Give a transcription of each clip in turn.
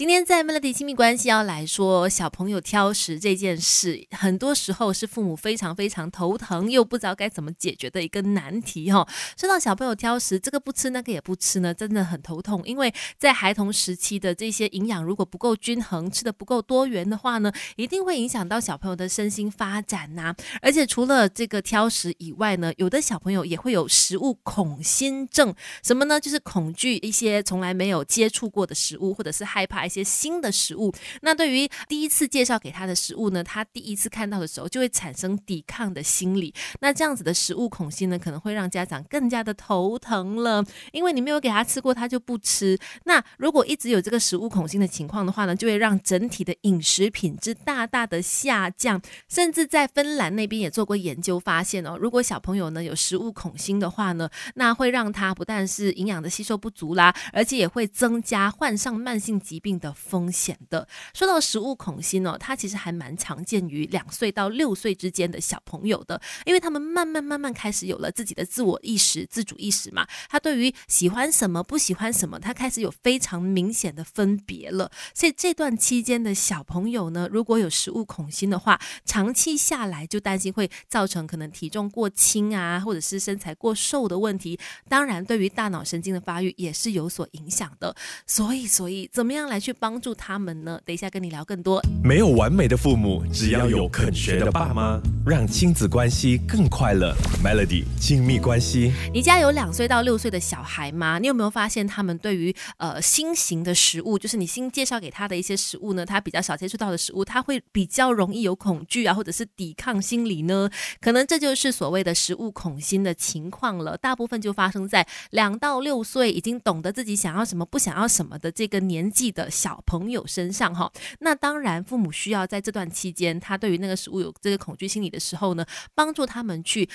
今天在 Melody 亲密关系要来说小朋友挑食这件事，很多时候是父母非常非常头疼又不知道该怎么解决的一个难题哦。说到小朋友挑食，这个不吃那个也不吃呢，真的很头痛，因为在孩童时期的这些营养如果不够均衡，吃的不够多元的话呢，一定会影响到小朋友的身心发展啊。而且除了这个挑食以外呢，有的小朋友也会有食物恐新症，什么呢？就是恐惧一些从来没有接触过的食物，或者是害怕一些新的食物。那对于第一次介绍给他的食物呢，他第一次看到的时候就会产生抵抗的心理，那这样子的食物恐心呢，可能会让家长更加的头疼了，因为你没有给他吃过他就不吃。那如果一直有这个食物恐心的情况的话呢，就会让整体的饮食品质大大的下降。甚至在芬兰那边也做过研究发现哦，如果小朋友呢有食物恐心的话呢，那会让他不但是营养的吸收不足啦，而且也会增加患上慢性疾病的风险的。说到食物恐心哦，它其实还蛮常见于2岁到6岁之间的小朋友的，因为他们慢慢开始有了自己的自我意识、自主意识嘛，他对于喜欢什么、不喜欢什么，他开始有非常明显的分别了。所以这段期间的小朋友呢，如果有食物恐心的话，长期下来就担心会造成可能体重过轻啊，或者是身材过瘦的问题。当然，对于大脑神经的发育也是有所影响的。所以怎么样来去帮助他们呢？等一下跟你聊更多。没有完美的父母，只要有肯学的爸妈，让亲子关系更快乐。 Melody 亲密关系，你家有2岁到6岁的小孩吗？你有没有发现他们对于新型的食物，就是你新介绍给他的一些食物呢，他比较少接触到的食物，他会比较容易有恐惧啊，或者是抵抗心理呢？可能这就是所谓的食物恐心的情况了。大部分就发生在2到6岁已经懂得自己想要什么不想要什么的这个年纪的小朋友身上哈。那当然父母需要在这段期间他对于那个食物有这个恐惧心理的时候呢，帮助他们去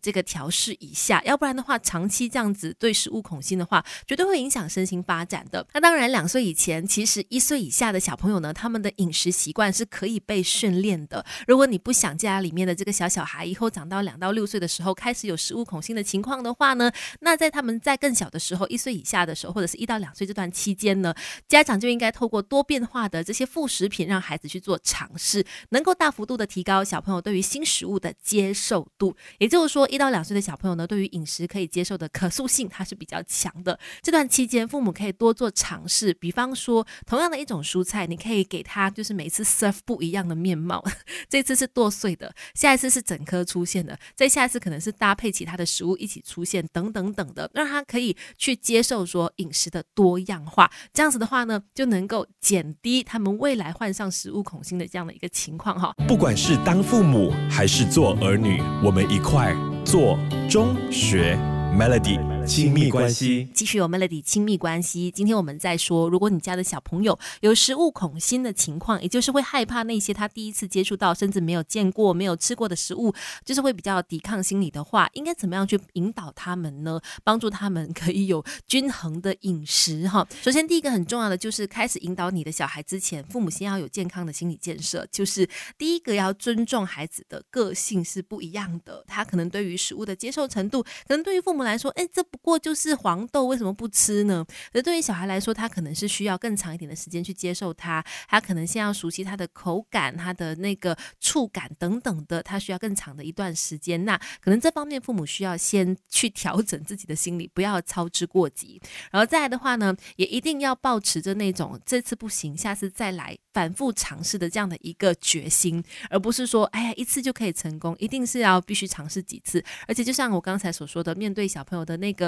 这个调试一下，要不然的话长期这样子对食物恐心的话，绝对会影响身心发展的。那当然2岁以前，其实1岁以下的小朋友呢，他们的饮食习惯是可以被训练的。如果你不想家里面的这个小孩以后长到2到6岁的时候开始有食物恐心的情况的话呢，那在他们在更小的时候，1岁以下的时候，或者是1到2岁这段期间呢，家长就应该透过多变化的这些副食品让孩子去做尝试，能够大幅度的提高小朋友对于新食物的接受度。也就是说1到2岁的小朋友呢，对于饮食可以接受的可塑性它是比较强的。这段期间父母可以多做尝试，比方说同样的一种蔬菜，你可以给他就是每次 serve 不一样的面貌这次是剁碎的，下一次是整颗出现的，再下一次可能是搭配其他的食物一起出现等等等的，让他可以去接受说饮食的多样化。这样子的话呢，就能够减低他们未来患上食物恐心的这样的一个情况哈。不管是当父母还是做儿女，我们一块做中学。 Melody亲密关系，继续有 Melody 亲密关系。今天我们在说，如果你家的小朋友有食物恐心的情况，也就是会害怕那些他第一次接触到甚至没有见过没有吃过的食物，就是会比较抵抗心理的话，应该怎么样去引导他们呢？帮助他们可以有均衡的饮食哈。首先第一个很重要的就是开始引导你的小孩之前，父母先要有健康的心理建设，就是第一个要尊重孩子的个性是不一样的，他可能对于食物的接受程度，可能对于父母来说这不过就是黄豆，为什么不吃呢？可是对于小孩来说，他可能是需要更长一点的时间去接受它，他可能先要熟悉它的口感、它的那个触感等等的，他需要更长的一段时间。那可能这方面父母需要先去调整自己的心理，不要操之过急。然后再来的话呢，也一定要抱持着那种这次不行，下次再来，反复尝试的这样的一个决心，而不是说哎呀一次就可以成功，一定是要必须尝试几次。而且就像我刚才所说的，面对小朋友的那个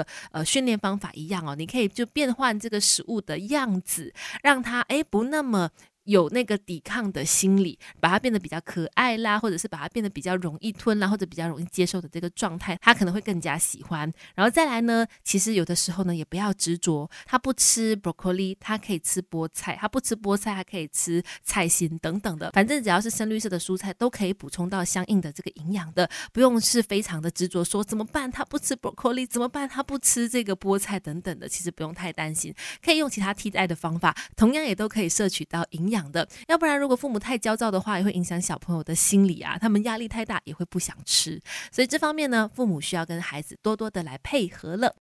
训练方法一样哦，你可以就变换这个食物的样子，让它不那么有那个抵抗的心理，把它变得比较可爱啦，或者是把它变得比较容易吞啦，或者比较容易接受的这个状态，他可能会更加喜欢。然后再来呢，其实有的时候呢也不要执着，他不吃 broccoli 他可以吃菠菜，他不吃菠菜他可以吃菜心等等的，反正只要是深绿色的蔬菜都可以补充到相应的这个营养的，不用是非常的执着说怎么办他不吃 broccoli， 怎么办他不吃这个菠菜等等的，其实不用太担心，可以用其他替代的方法，同样也都可以摄取到营养的。要不然如果父母太焦躁的话，也会影响小朋友的心理啊，他们压力太大也会不想吃，所以这方面呢，父母需要跟孩子多多的来配合了。